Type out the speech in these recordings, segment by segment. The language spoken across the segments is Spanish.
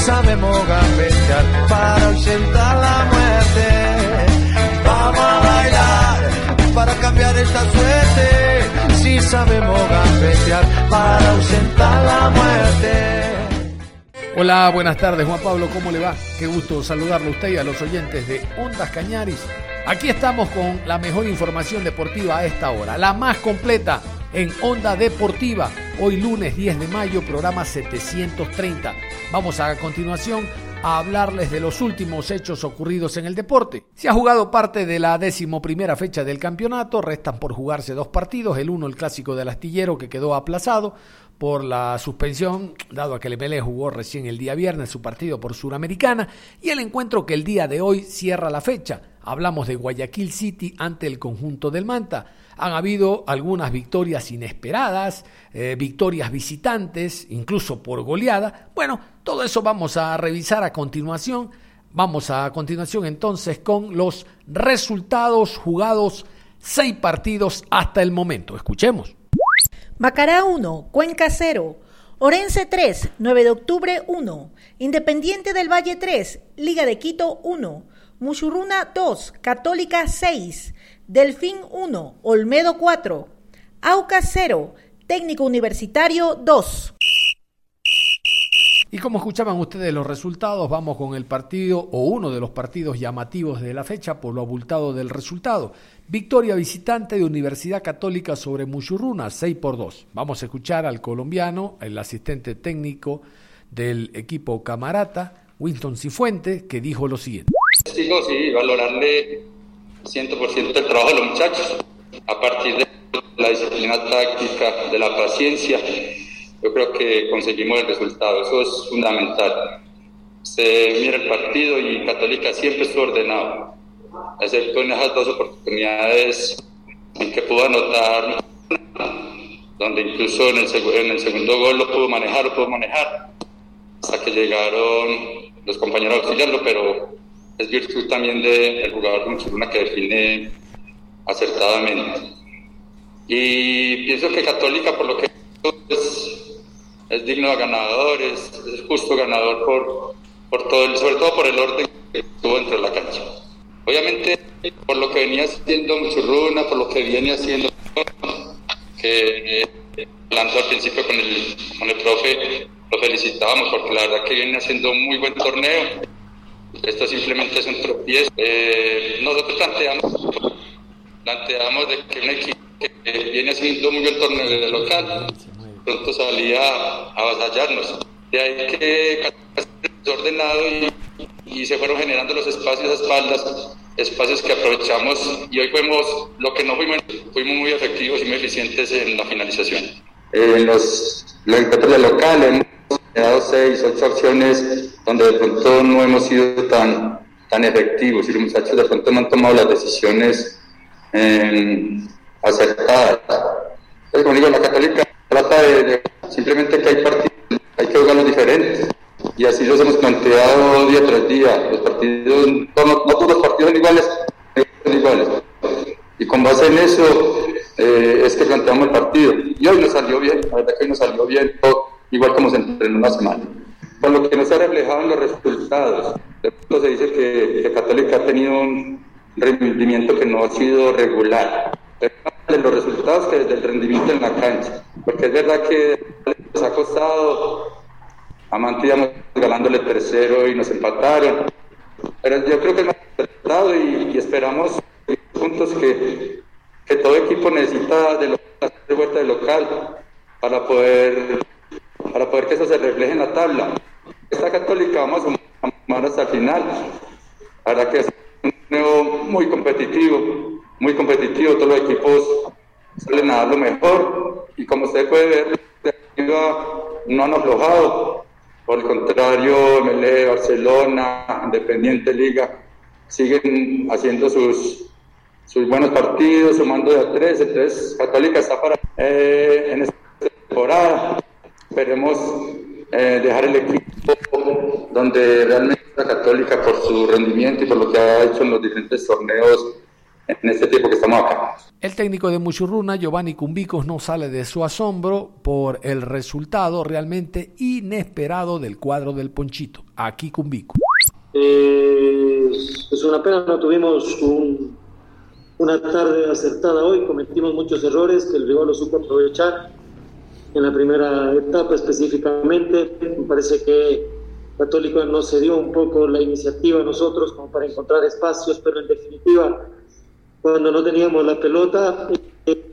Sabemos gambetear para ausentar la muerte. Vamos a bailar para cambiar esta suerte. Si sabemos gambetear para ausentar la muerte. Hola, buenas tardes, Juan Pablo, ¿cómo le va? Qué gusto saludarlo a usted y a los oyentes de Ondas Cañaris. Aquí estamos con la mejor información deportiva a esta hora, la más completa en Onda Deportiva. Hoy lunes 10 de mayo, programa 730. Vamos a continuación a hablarles de los últimos hechos ocurridos en el deporte. Se ha jugado parte de la 11ª fecha del campeonato, restan por jugarse dos partidos, el uno el clásico del astillero que quedó aplazado por la suspensión, dado a que el Emelec jugó recién el día viernes su partido por Suramericana, y el encuentro que el día de hoy cierra la fecha. Hablamos de Guayaquil City ante el conjunto del Manta. Han habido algunas victorias inesperadas, victorias visitantes, incluso por goleada. Bueno, todo eso vamos a revisar a continuación. Vamos a continuación entonces con los resultados jugados, 6 partidos hasta el momento. Escuchemos. Macará 1, Cuenca 0. Orense 3, 9 de octubre 1. Independiente del Valle 3, Liga de Quito 1. Mushuc Runa 2, Católica 6, Delfín 1, Olmedo 4, Aucas 0, Técnico Universitario 2. Y como escuchaban ustedes los resultados, vamos con el partido o uno de los partidos llamativos de la fecha por lo abultado del resultado. Victoria visitante de Universidad Católica sobre Mushuc Runa, 6-2. Vamos a escuchar al colombiano, el asistente técnico del equipo camarata, Winston Cifuentes, que dijo lo siguiente. Sí, valorarle 100% el trabajo de los muchachos, a partir de la disciplina táctica, de la paciencia. Yo creo que conseguimos el resultado, eso es fundamental. Se mira el partido y Católica siempre estuvo ordenado, excepto en esas dos oportunidades en que pudo anotar, donde incluso en el segundo gol lo pudo manejar, hasta que llegaron los compañeros a auxiliarlo, pero es virtud también del jugador Mushuc Runa, que define acertadamente. Y pienso que Católica, por lo que es digno de ganador, es justo ganador por todo, sobre todo por el orden que tuvo dentro de la cancha. Obviamente, por lo que venía haciendo Mushuc Runa, por lo que viene haciendo, que lanzó al principio con el profe, lo felicitábamos porque la verdad que viene haciendo un muy buen torneo. Esto simplemente es un tropiezo. Nosotros planteamos de que un equipo que viene haciendo muy bien el torneo de local pronto salía a avasallarnos. De ahí que desordenado y se fueron generando los espacios a espaldas, espacios que aprovechamos, y hoy fuimos lo que no fuimos muy efectivos y muy eficientes en la finalización. En los encuentros de local hemos dado 6, 8 opciones donde de pronto no hemos sido tan efectivos y los muchachos de pronto no han tomado las decisiones acertadas. Entonces, como digo, la Católica trata de simplemente que hay partidos, hay que jugarlos diferentes, y así los hemos planteado día tras día. Los partidos, no todos los partidos son iguales, y con base en eso es que planteamos el partido, y hoy nos salió bien, la verdad que hoy nos salió bien, todo, igual como se entrenó una semana. Por lo que no se ha reflejado en los resultados. De pronto se dice que Católica ha tenido un rendimiento que no ha sido regular. En los resultados, que desde el rendimiento en la cancha, porque es verdad que nos ha costado. A Manta íbamos ganándole 3-0 y nos empataron, pero yo creo que hemos resultado y esperamos puntos que todo equipo necesita de vuelta de local para poder que eso se refleje en la tabla. Esta Católica vamos a sumar hasta el final. La verdad que es un muy competitivo, todos los equipos salen a dar lo mejor y como se puede ver, no han aflojado, por el contrario, Emele, Barcelona, Independiente, Liga, siguen haciendo sus buenos partidos, sumando de a tres, entonces Católica está para en esta temporada, esperemos dejar el equipo donde realmente la Católica por su rendimiento y por lo que ha hecho en los diferentes torneos en este tiempo que estamos acá. El técnico de Mushuc Runa, Giovanny Cumbicus, no sale de su asombro por el resultado realmente inesperado del cuadro del Ponchito. Aquí Cumbicus. Es una pena, no tuvimos una tarde acertada hoy, cometimos muchos errores que el rival lo supo aprovechar en la primera etapa específicamente. Me parece que Católica nos cedió un poco la iniciativa a nosotros como para encontrar espacios, pero en definitiva, cuando no teníamos la pelota,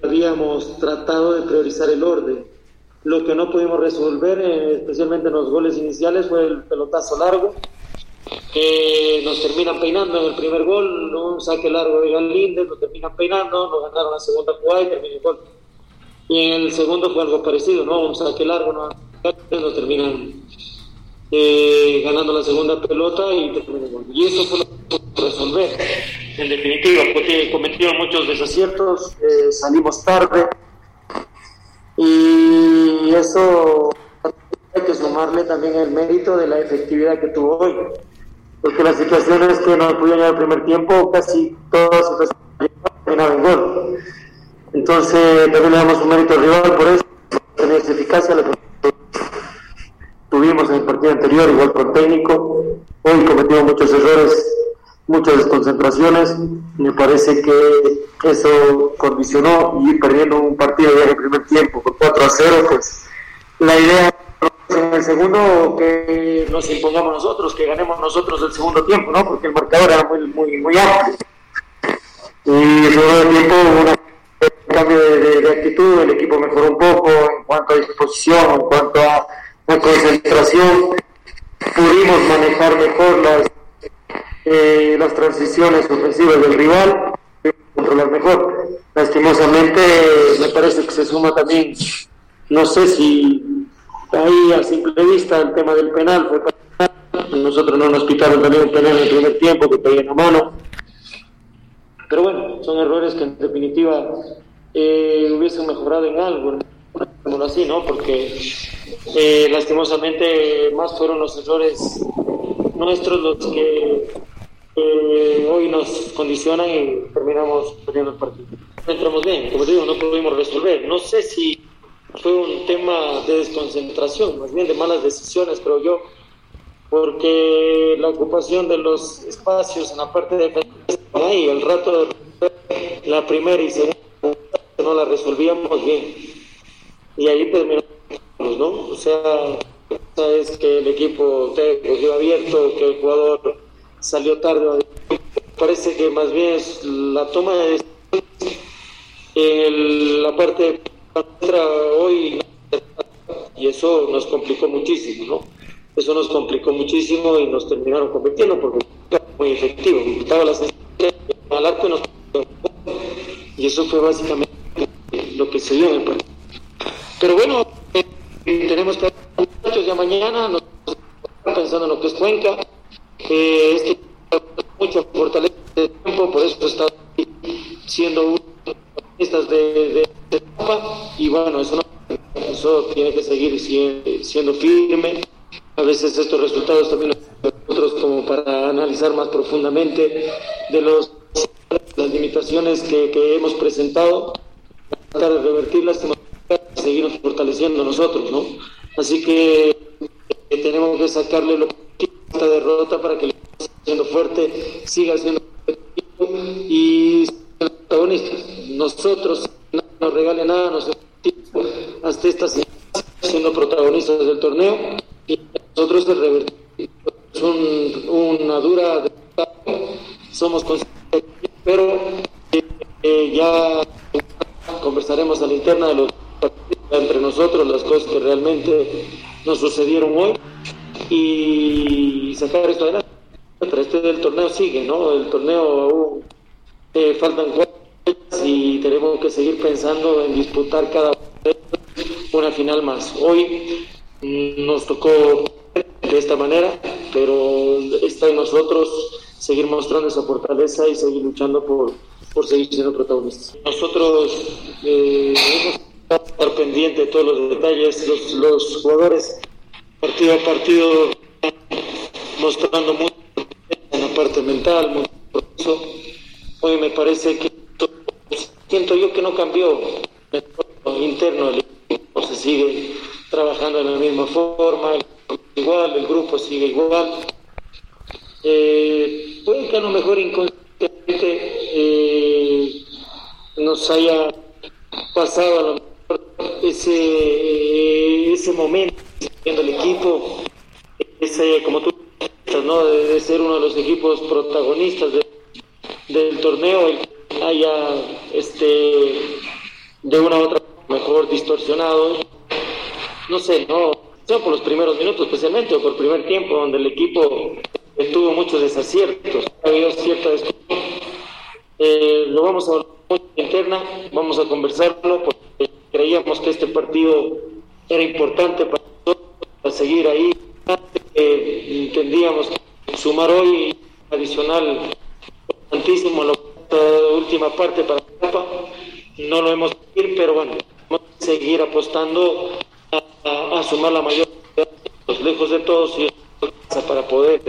habíamos tratado de priorizar el orden. Lo que no pudimos resolver, especialmente en los goles iniciales, fue el pelotazo largo, que nos terminan peinando en el primer gol, ¿no? Un saque largo de Galíndez, nos terminan peinando, nos ganaron la segunda jugada y terminó el gol. Y en el segundo fue algo parecido, ¿no? Un saque largo, nos terminan ganando la segunda pelota y terminó el gol. Y eso fue lo que pudimos resolver. En definitiva, porque cometieron muchos desaciertos, salimos tarde y eso hay que sumarle también el mérito de la efectividad que tuvo hoy, porque las situaciones que no pudieron llegar al primer tiempo, casi todas las situaciones terminaban en gol. Entonces también le damos un mérito al rival por eso, tener esa eficacia, la que tuvimos en el partido anterior, igual con técnico, hoy cometimos muchos errores, muchas desconcentraciones, me parece que eso condicionó y ir perdiendo un partido ya en el primer tiempo por 4-0, pues la idea en el segundo que nos impongamos nosotros, que ganemos nosotros el segundo tiempo, ¿no? Porque el marcador era muy amplio y el segundo tiempo hubo un cambio de actitud, el equipo mejoró un poco en cuanto a disposición, en cuanto a la concentración, pudimos manejar mejor las transiciones ofensivas del rival, controlar mejor. Lastimosamente me parece que se suma también, no sé si ahí a simple vista el tema del penal fue para nosotros, no nos pitaron también un penal en el primer tiempo que pegué en la mano, pero bueno, son errores que en definitiva hubiesen mejorado en algo, bueno, así, ¿no? Porque lastimosamente más fueron los errores nuestros los que hoy nos condicionan y terminamos perdiendo el partido. Entramos bien, como te digo, no pudimos resolver. No sé si fue un tema de desconcentración, más bien de malas decisiones, creo yo, porque la ocupación de los espacios en la parte defensiva y el rato de la primera y segunda no la resolvíamos bien. Y ahí terminamos, ¿no? O sea, es que el equipo quedó abierto, que el jugador salió tarde, parece que más bien es la toma de la parte de hoy, y eso nos complicó muchísimo, ¿no? Eso nos complicó muchísimo y nos terminaron compitiendo porque era muy efectivo, quitaba las al arco y nos, y eso fue básicamente lo que se dio en el partido. Pero bueno, tenemos que ya mañana, nos pensando en lo que es Cuenca, mucha fortaleza de tiempo, por eso está siendo uno de los protagonistas de Europa, y bueno, eso tiene que seguir siendo firme. A veces estos resultados también nosotros como para analizar más profundamente de las limitaciones que hemos presentado, tratar de revertirlas y seguirnos fortaleciendo nosotros, ¿no? Así que tenemos que sacarle lo que esta derrota para que le siga siendo fuerte, siga siendo competitivo y siendo protagonista. Nosotros no nos regale nada, nosotros hasta esta semana siendo protagonistas del torneo y nosotros es una dura derrota, somos conscientes, pero ya conversaremos a la interna de los entre nosotros las cosas que realmente nos sucedieron hoy y sacar esto adelante. Pero este del torneo sigue, ¿no? El torneo aún faltan 4 días y tenemos que seguir pensando en disputar cada una final más. Hoy nos tocó de esta manera, pero está en nosotros seguir mostrando esa fortaleza y seguir luchando por seguir siendo protagonistas. Nosotros hemos estar pendiente de todos los detalles, los jugadores partido a partido mostrando mucho en la parte mental, mucho proceso. Hoy me parece que siento yo que no cambió el interno, el equipo se sigue trabajando de la misma forma, igual, el grupo sigue igual. Puede que a lo mejor inconscientemente nos haya pasado a lo mejor ese momento viendo el equipo, ese, como tú dices, ¿no? De ser uno de los equipos protagonistas del torneo, haya de una u otra mejor distorsionado, no sé, no, sea por los primeros minutos especialmente o por el primer tiempo donde el equipo tuvo muchos desaciertos, ha habido cierta desconfianza. Lo vamos a hablar mucho interna, vamos a conversarlo porque creíamos que este partido era importante para nosotros, para seguir ahí. Entendíamos que sumar hoy adicional importantísimo en la última parte para la Copa, no lo hemos seguido, pero bueno, vamos a seguir apostando a sumar la mayor los lejos de todos y para poder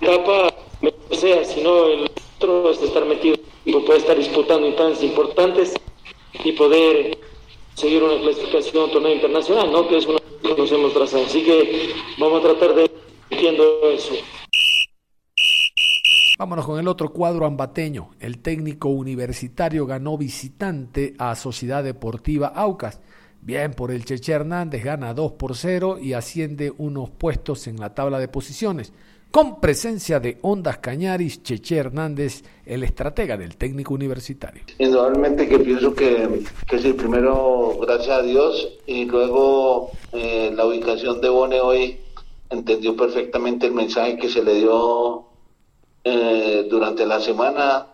etapa, o sea, si no el otro es estar metido, puede estar disputando instancias importantes y poder seguir una clasificación a torneo internacional, ¿no? Que es una que nos hemos trazado. Así que vamos a tratar de entiendo eso. Vámonos con el otro cuadro ambateño. El Técnico Universitario ganó visitante a Sociedad Deportiva Aucas. Bien por el Cheche Hernández, gana 2-0 y asciende unos puestos en la tabla de posiciones. Con presencia de Ondas Cañaris, Cheche Hernández, el estratega del Técnico Universitario. Indudablemente que pienso que es el primero, gracias a Dios, y luego la ubicación de Bone hoy entendió perfectamente el mensaje que se le dio durante la semana,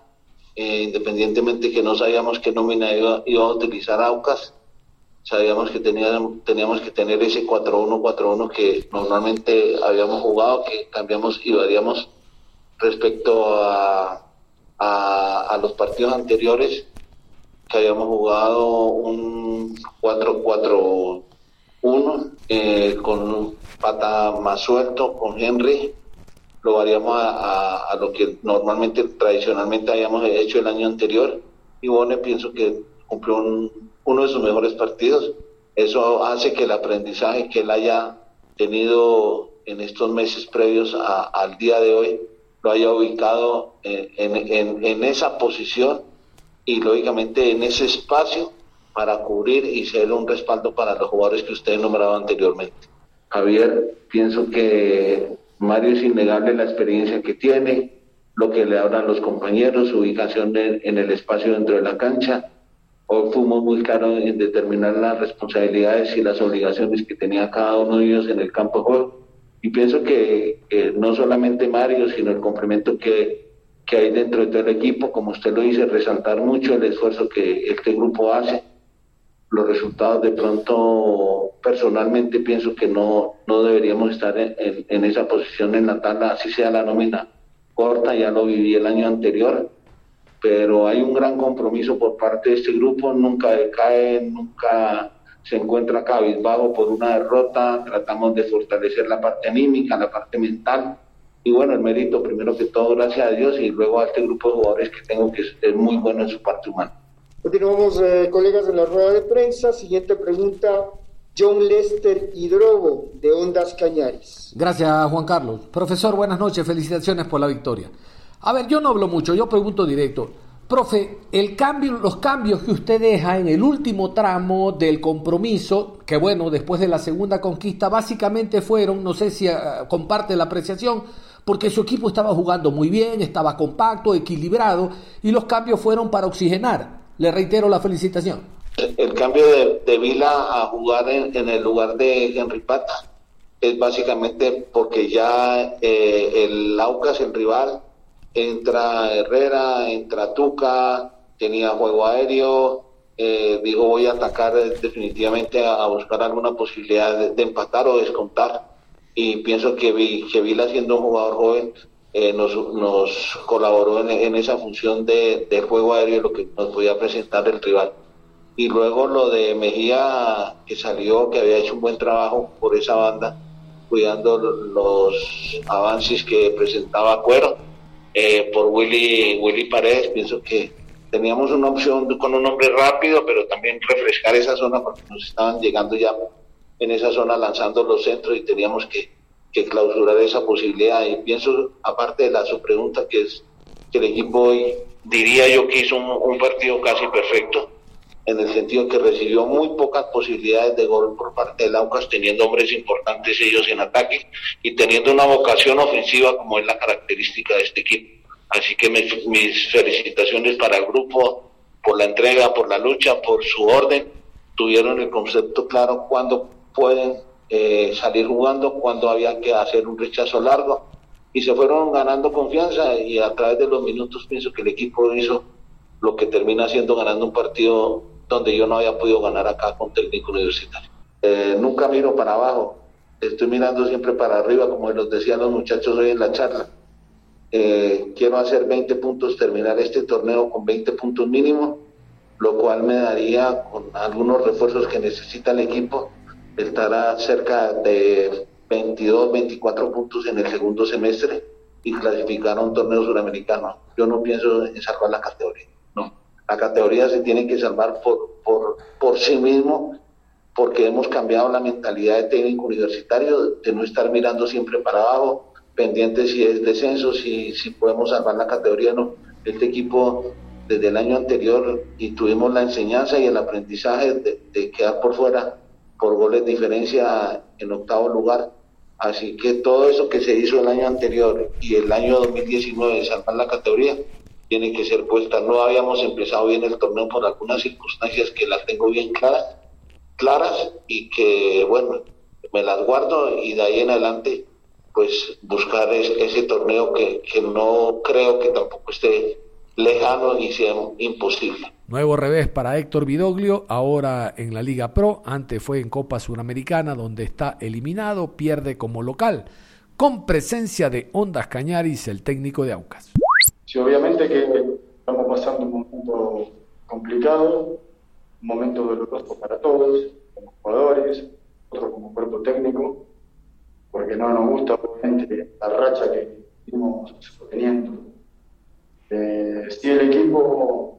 independientemente que no sabíamos qué nómina iba a utilizar Aucas. Sabíamos que teníamos que tener ese 4-1-4-1 que normalmente habíamos jugado, que cambiamos y variamos respecto a los partidos anteriores, que habíamos jugado un 4-4-1 con Pata más suelto, con Henry, lo variamos a lo que normalmente, tradicionalmente habíamos hecho el año anterior, y bueno, pienso que cumplió uno de sus mejores partidos. Eso hace que el aprendizaje que él haya tenido en estos meses previos al día de hoy lo haya ubicado en esa posición y lógicamente en ese espacio para cubrir y ser un respaldo para los jugadores que usted nombraba anteriormente. Javier, pienso que Mario es innegable la experiencia que tiene, lo que le hablan los compañeros, su ubicación en el espacio dentro de la cancha. Hoy fuimos muy claros en determinar las responsabilidades y las obligaciones que tenía cada uno de ellos en el campo de juego. Y pienso que no solamente Mario, sino el complemento que hay dentro de todo el equipo, como usted lo dice, resaltar mucho el esfuerzo que este grupo hace. Los resultados de pronto, personalmente pienso que no deberíamos estar en esa posición en la tabla, así sea la nómina corta, ya lo viví el año anterior. Pero hay un gran compromiso por parte de este grupo, nunca decae, nunca se encuentra cabizbajo por una derrota, tratamos de fortalecer la parte anímica, la parte mental, y bueno, el mérito primero que todo, gracias a Dios, y luego a este grupo de jugadores que tengo que es muy bueno en su parte humana. Continuamos, colegas, en la rueda de prensa. Siguiente pregunta, John Lester Hidrobo, de Ondas Cañaris. Gracias, Juan Carlos. Profesor, buenas noches, felicitaciones por la victoria. A ver, yo no hablo mucho, yo pregunto directo. Profe, los cambios que usted deja en el último tramo del compromiso, que bueno, después de la segunda conquista, básicamente fueron, no sé si comparte la apreciación, porque su equipo estaba jugando muy bien, estaba compacto, equilibrado, y los cambios fueron para oxigenar. Le reitero la felicitación. El cambio de Vila a jugar en el lugar de Henry Pata es básicamente porque ya el Aucas, el rival, entra Herrera, entra Tuca, tenía juego aéreo, digo, voy a atacar definitivamente a buscar alguna posibilidad de empatar o descontar, y pienso que Vila, siendo un jugador joven, nos colaboró en esa función de juego aéreo, lo que nos podía presentar el rival. Y luego lo de Mejía, que salió, que había hecho un buen trabajo por esa banda, cuidando los avances que presentaba Cuero, por Willy Paredes. Pienso que teníamos una opción con un hombre rápido, pero también refrescar esa zona, porque nos estaban llegando ya en esa zona lanzando los centros y teníamos que clausurar esa posibilidad. Y pienso, aparte de la su pregunta, que es que el equipo hoy, diría yo, que hizo un partido casi perfecto, en el sentido que recibió muy pocas posibilidades de gol por parte del Aucas, teniendo hombres importantes ellos en ataque y teniendo una vocación ofensiva, como es la característica de este equipo. Así que mis felicitaciones para el grupo, por la entrega, por la lucha, por su orden. Tuvieron el concepto claro cuándo pueden salir jugando, cuándo había que hacer un rechazo largo, y se fueron ganando confianza, y a través de los minutos pienso que el equipo hizo lo que termina siendo, ganando un partido donde yo no había podido ganar acá con Técnico Universitario. Nunca miro para abajo, estoy mirando siempre para arriba, como les decían los muchachos hoy en la charla. Quiero hacer 20 puntos, terminar este torneo con 20 puntos mínimo, lo cual me daría, con algunos refuerzos que necesita el equipo, estará cerca de 22, 24 puntos en el segundo semestre y clasificar a un torneo suramericano. Yo no pienso en salvar la categoría. La categoría se tiene que salvar por sí mismo, porque hemos cambiado la mentalidad de Técnico Universitario, de no estar mirando siempre para abajo, pendiente si es descenso, si podemos salvar la categoría. No, este equipo desde el año anterior, y tuvimos la enseñanza y el aprendizaje de quedar por fuera por goles de diferencia en octavo lugar. Así que todo eso que se hizo el año anterior y el año 2019 de salvar la categoría, tiene que ser puesta. No habíamos empezado bien el torneo por algunas circunstancias que las tengo bien claras y que, bueno, me las guardo, y de ahí en adelante pues buscar ese torneo que no creo que tampoco esté lejano ni sea imposible. Nuevo revés para Héctor Vidoglio, ahora en la Liga Pro. Antes fue en Copa Suramericana, donde está eliminado, pierde como local. Con presencia de Ondas Cañaris, el técnico de Aucas. Sí, obviamente que estamos pasando un momento complicado, un momento doloroso para todos, como jugadores, nosotros como cuerpo técnico, porque no nos gusta, obviamente, la racha que estamos teniendo. Si el equipo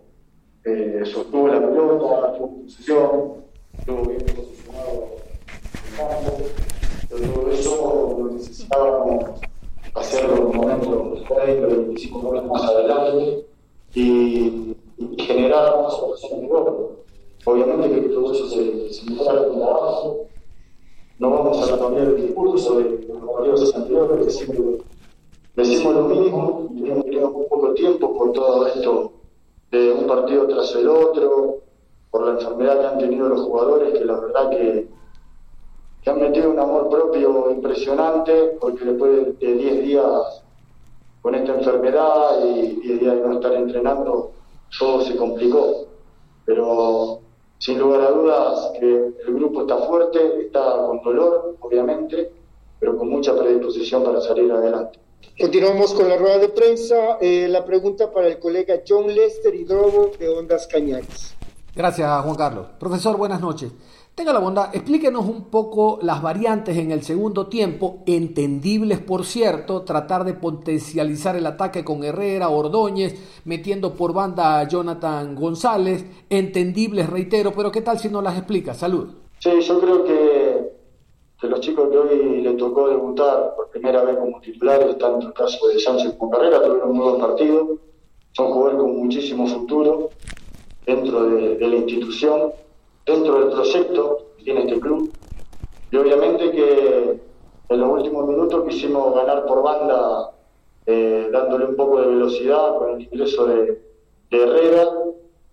sostuvo la pelota, tuvo posesión, estuvo bien posicionado en el campo, pero todo eso lo necesitábamos hacerlo en un momento diferente, lo hicimos un poco más adelante y generar más opciones de gol. Obviamente que todo eso se mejora con trabajo. No vamos a cambiar el discurso de los compañeros anteriores, que siempre decimos lo mismo, y tenemos muy poco tiempo por todo esto de un partido tras el otro, por la enfermedad que han tenido los jugadores, que la verdad que han metido un amor propio impresionante, porque después de 10 días con esta enfermedad y 10 días de no estar entrenando, todo se complicó. Pero sin lugar a dudas que el grupo está fuerte, está con dolor, obviamente, pero con mucha predisposición para salir adelante. Continuamos con la rueda de prensa. La pregunta para el colega John Lester Hidrobo de Ondas Cañaris. Gracias, Juan Carlos. Profesor, buenas noches. Tenga la bondad, explíquenos un poco las variantes en el segundo tiempo, entendibles por cierto, tratar de potencializar el ataque con Herrera, Ordóñez, metiendo por banda a Jonathan González, entendibles, reitero, pero ¿qué tal si no las explicas? Salud. Sí, yo creo que los chicos que hoy le tocó debutar por primera vez como titulares, tanto el caso de Sánchez como Herrera, tuvieron un nuevo partido, son jugadores con muchísimo futuro dentro de la institución, dentro del proyecto que tiene este club, y obviamente que en los últimos minutos quisimos ganar por banda, dándole un poco de velocidad con el ingreso de Herrera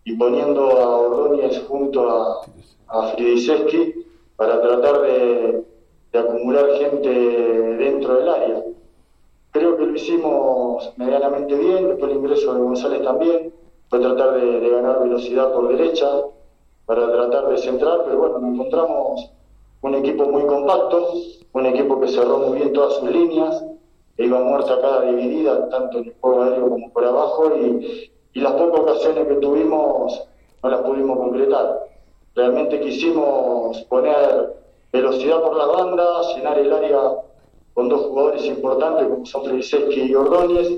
y poniendo a Ordóñez junto a Fridiseski para tratar de acumular gente dentro del área. Creo que lo hicimos medianamente bien, después el ingreso de González también, fue tratar de ganar velocidad por derecha, para tratar de centrar, pero bueno, nos encontramos un equipo muy compacto, un equipo que cerró muy bien todas sus líneas, iba muerta cada dividida, tanto en el juego aéreo como por abajo, y las pocas ocasiones que tuvimos no las pudimos concretar. Realmente quisimos poner velocidad por las bandas, llenar el área con dos jugadores importantes como son Friseski y Ordóñez,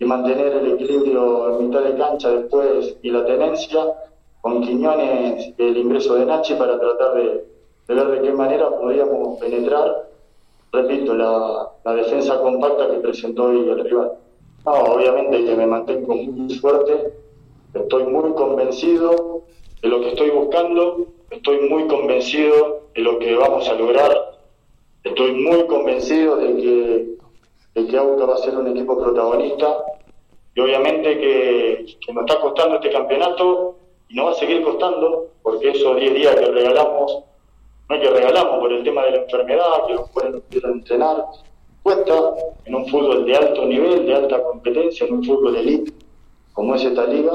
y mantener el equilibrio en mitad de cancha después y la tenencia, con Quiñones el ingreso de Nachi, para tratar de ver de qué manera podíamos penetrar, repito, la defensa compacta que presentó hoy el rival. No, obviamente que me mantengo muy fuerte, estoy muy convencido de lo que estoy buscando, estoy muy convencido de lo que vamos a lograr, estoy muy convencido de que Aucas va a ser un equipo protagonista, y obviamente que nos está costando este campeonato, y nos va a seguir costando, porque esos 10 días que regalamos, no es que regalamos por el tema de la enfermedad, que los jugadores no pudieron entrenar, cuesta en un fútbol de alto nivel, de alta competencia, en un fútbol de elite, como es esta liga,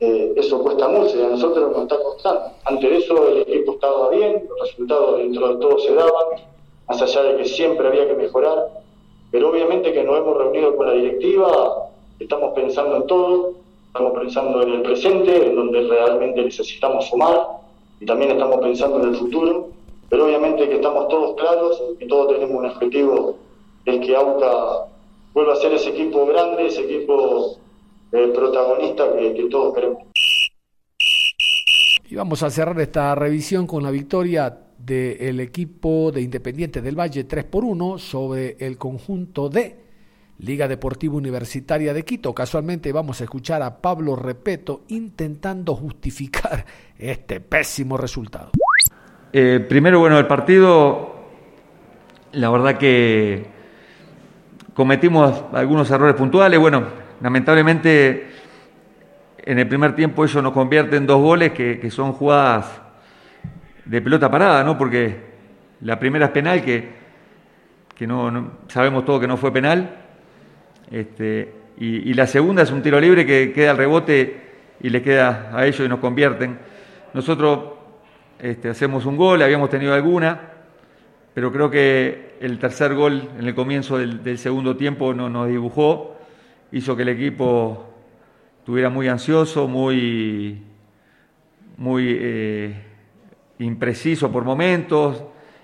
eso cuesta mucho, y a nosotros nos está costando. Antes de eso el equipo estaba bien, los resultados dentro de todo se daban, más allá de que siempre había que mejorar, pero obviamente que nos hemos reunido con la directiva, estamos pensando en todo, estamos pensando en el presente, en donde realmente necesitamos sumar, y también estamos pensando en el futuro, pero obviamente que estamos todos claros y todos tenemos un objetivo, es que Aucas vuelva a ser ese equipo grande, ese equipo protagonista que todos queremos. Y vamos a cerrar esta revisión con la victoria del equipo de Independiente del Valle 3-1 sobre el conjunto de Liga Deportiva Universitaria de Quito. Casualmente vamos a escuchar a Pablo Repeto intentando justificar este pésimo resultado. Primero, bueno, el partido, la verdad que cometimos algunos errores puntuales. Bueno, lamentablemente en el primer tiempo ellos nos convierten 2 goles que son jugadas de pelota parada, ¿no? Porque la primera es penal, que no sabemos todo que no fue penal. Y la segunda es un tiro libre que queda al rebote y le queda a ellos y nos convierten. Nosotros hacemos un gol, habíamos tenido alguna, pero creo que el tercer gol en el comienzo del segundo tiempo nos dibujó, hizo que el equipo estuviera muy ansioso, muy impreciso por momentos,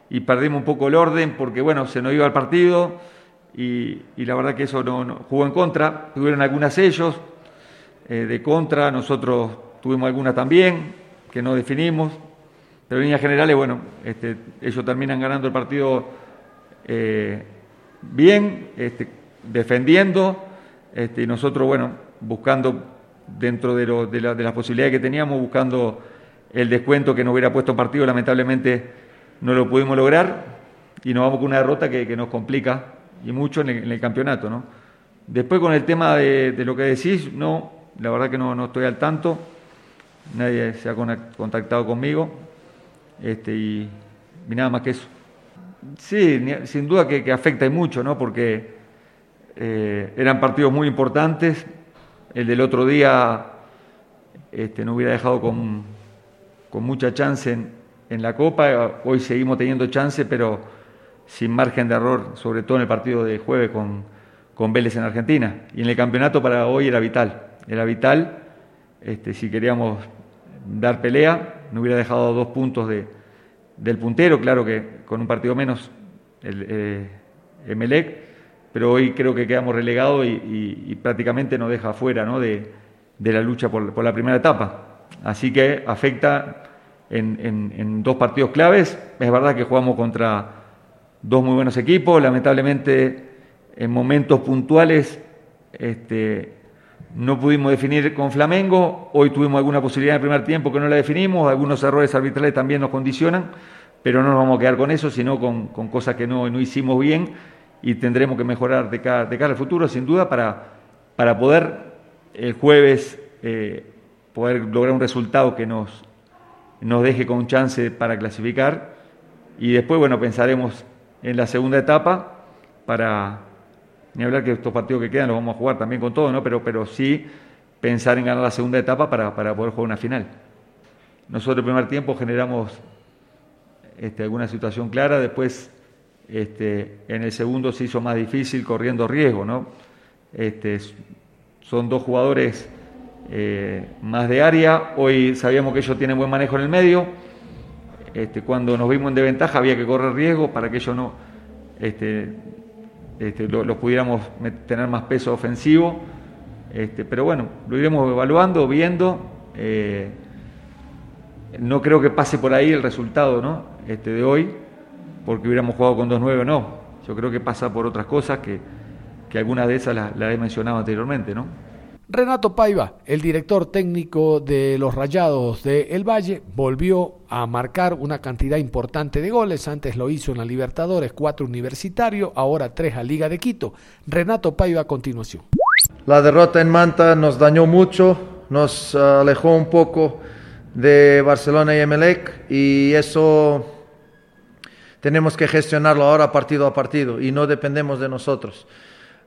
y perdimos un poco el orden porque, bueno, se nos iba el partido. Y la verdad que eso no jugó en contra. Tuvieron algunas ellos de contra, nosotros tuvimos algunas también que no definimos, pero en líneas generales, bueno, ellos terminan ganando el partido bien, defendiendo, y nosotros, bueno, buscando dentro de las posibilidades que teníamos, buscando el descuento que nos hubiera puesto el partido. Lamentablemente no lo pudimos lograr y nos vamos con una derrota que nos complica y mucho en el campeonato, ¿no? Después, con el tema de lo que decís, no, la verdad que no estoy al tanto, nadie se ha contactado conmigo, y nada más que eso. Sí, sin duda que afecta y mucho, ¿no? Porque eran partidos muy importantes. El del otro día nos hubiera dejado con mucha chance en la Copa. Hoy seguimos teniendo chance, pero sin margen de error, sobre todo en el partido de jueves con Vélez en Argentina. Y en el campeonato para hoy era vital, si queríamos dar pelea. No hubiera dejado 2 puntos del puntero, claro que con un partido menos el Emelec, pero hoy creo que quedamos relegados y prácticamente nos deja fuera, ¿no?, de la lucha por la primera etapa. Así que afecta en 2 partidos claves. Es verdad que jugamos contra 2 muy buenos equipos, lamentablemente en momentos puntuales no pudimos definir con Flamengo. Hoy tuvimos alguna posibilidad en el primer tiempo que no la definimos, algunos errores arbitrales también nos condicionan, pero no nos vamos a quedar con eso, sino con cosas que no hicimos bien, y tendremos que mejorar de cara al futuro, sin duda, para poder el jueves poder lograr un resultado que nos deje con chance para clasificar, y después, bueno, pensaremos en la segunda etapa para Ni hablar que estos partidos que quedan los vamos a jugar también con todo, ¿no? Pero sí pensar en ganar la segunda etapa para poder jugar una final. Nosotros el primer tiempo generamos alguna situación clara, después en el segundo se hizo más difícil corriendo riesgo, ¿no? Son dos jugadores más de área, hoy sabíamos que ellos tienen buen manejo en el medio, cuando nos vimos en desventaja había que correr riesgo para que ellos no... los pudiéramos tener más peso ofensivo, pero bueno, lo iremos evaluando, viendo. No creo que pase por ahí el resultado, ¿no? De hoy, porque hubiéramos jugado con 2-9 o no. Yo creo que pasa por otras cosas que algunas de esas las he mencionado anteriormente, ¿no? Renato Paiva, el director técnico de los Rayados de El Valle, volvió a marcar una cantidad importante de goles. Antes lo hizo en la Libertadores, 4 Universitario, ahora 3 a Liga de Quito. Renato Paiva a continuación. La derrota en Manta nos dañó mucho, nos alejó un poco de Barcelona y Emelec, y eso tenemos que gestionarlo ahora partido a partido y no dependemos de nosotros.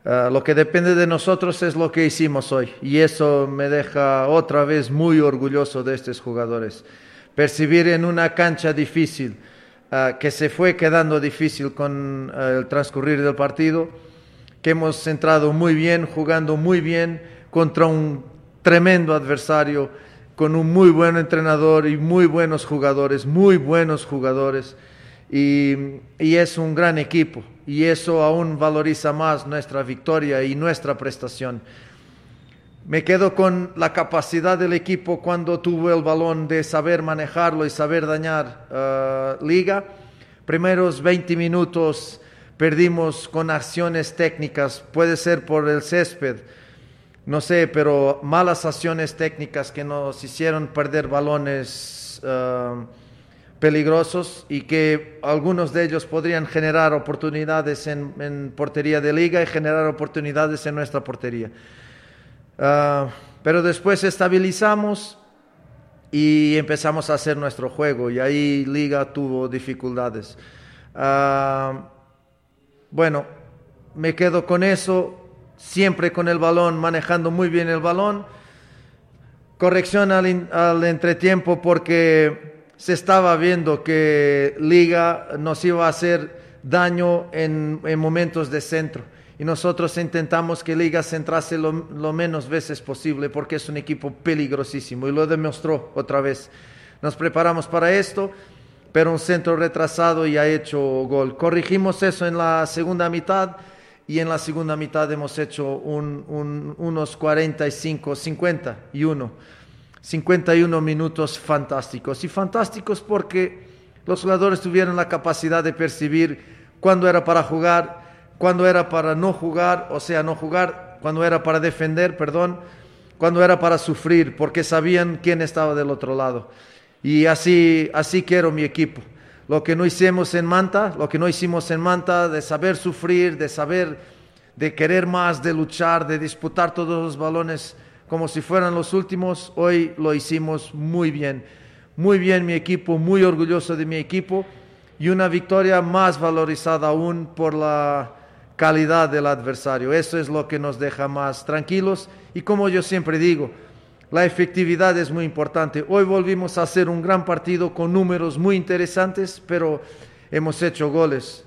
Lo que depende de nosotros es lo que hicimos hoy, y eso me deja otra vez muy orgulloso de estos jugadores. Percibir en una cancha difícil, que se fue quedando difícil con el transcurrir del partido, que hemos entrado muy bien, jugando muy bien contra un tremendo adversario, con un muy buen entrenador y muy buenos jugadores. Y es un gran equipo, y eso aún valoriza más nuestra victoria y nuestra prestación. Me quedo con la capacidad del equipo cuando tuvo el balón, de saber manejarlo y saber dañar Liga. Primeros 20 minutos perdimos con acciones técnicas, puede ser por el césped, no sé, pero malas acciones técnicas que nos hicieron perder balones peligrosos, y que algunos de ellos podrían generar oportunidades en portería de Liga y generar oportunidades en nuestra portería. Pero después estabilizamos y empezamos a hacer nuestro juego, y ahí Liga tuvo dificultades. Bueno, me quedo con eso, siempre con el balón, manejando muy bien el balón. Corrección al entretiempo, porque se estaba viendo que Liga nos iba a hacer daño en momentos de centro, y nosotros intentamos que Liga centrase lo menos veces posible, porque es un equipo peligrosísimo y lo demostró otra vez. Nos preparamos para esto, pero un centro retrasado y ha hecho gol. Corregimos eso en la segunda mitad, y en la segunda mitad hemos hecho unos 45, 51. 51 minutos fantásticos, porque los jugadores tuvieron la capacidad de percibir cuándo era para jugar, cuándo era para no jugar, cuándo era para defender, cuándo era para sufrir, porque sabían quién estaba del otro lado. Y así quiero mi equipo. Lo que no hicimos en Manta, de saber sufrir, de querer más, de luchar, de disputar todos los balones como si fueran los últimos, hoy lo hicimos muy bien. Muy bien mi equipo, muy orgulloso de mi equipo, y una victoria más valorizada aún por la calidad del adversario. Eso es lo que nos deja más tranquilos, y como yo siempre digo, la efectividad es muy importante. Hoy volvimos a hacer un gran partido con números muy interesantes, pero hemos hecho goles.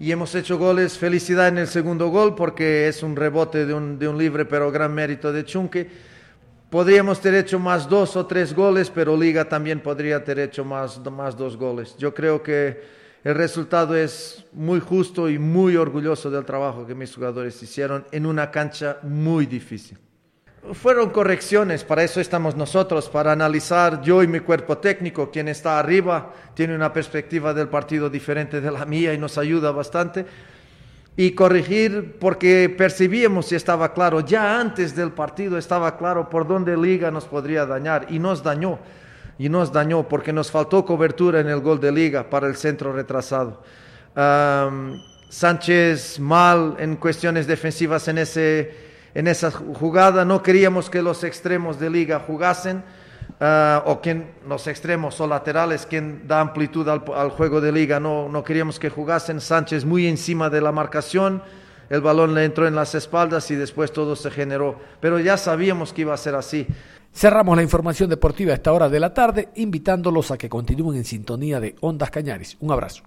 Y hemos hecho goles, felicidad en el segundo gol, porque es un rebote de un libre, pero gran mérito de Chunque. Podríamos haber hecho más 2 o 3 goles, pero Liga también podría haber hecho más 2 goles. Yo creo que el resultado es muy justo, y muy orgulloso del trabajo que mis jugadores hicieron en una cancha muy difícil. Fueron correcciones, para eso estamos nosotros, para analizar yo y mi cuerpo técnico. Quien está arriba tiene una perspectiva del partido diferente de la mía y nos ayuda bastante. Y corregir, porque percibíamos y estaba claro, ya antes del partido estaba claro por dónde Liga nos podría dañar, y nos dañó porque nos faltó cobertura en el gol de Liga para el centro retrasado. Sánchez mal en cuestiones defensivas en esa jugada, no queríamos que los extremos de Liga jugasen, o quien los extremos o laterales, quien da amplitud al juego de liga. No queríamos que jugasen. Sánchez muy encima de la marcación, el balón le entró en las espaldas y después todo se generó, pero ya sabíamos que iba a ser así. Cerramos la información deportiva a esta hora de la tarde, invitándolos a que continúen en sintonía de Ondas Cañaris. Un abrazo.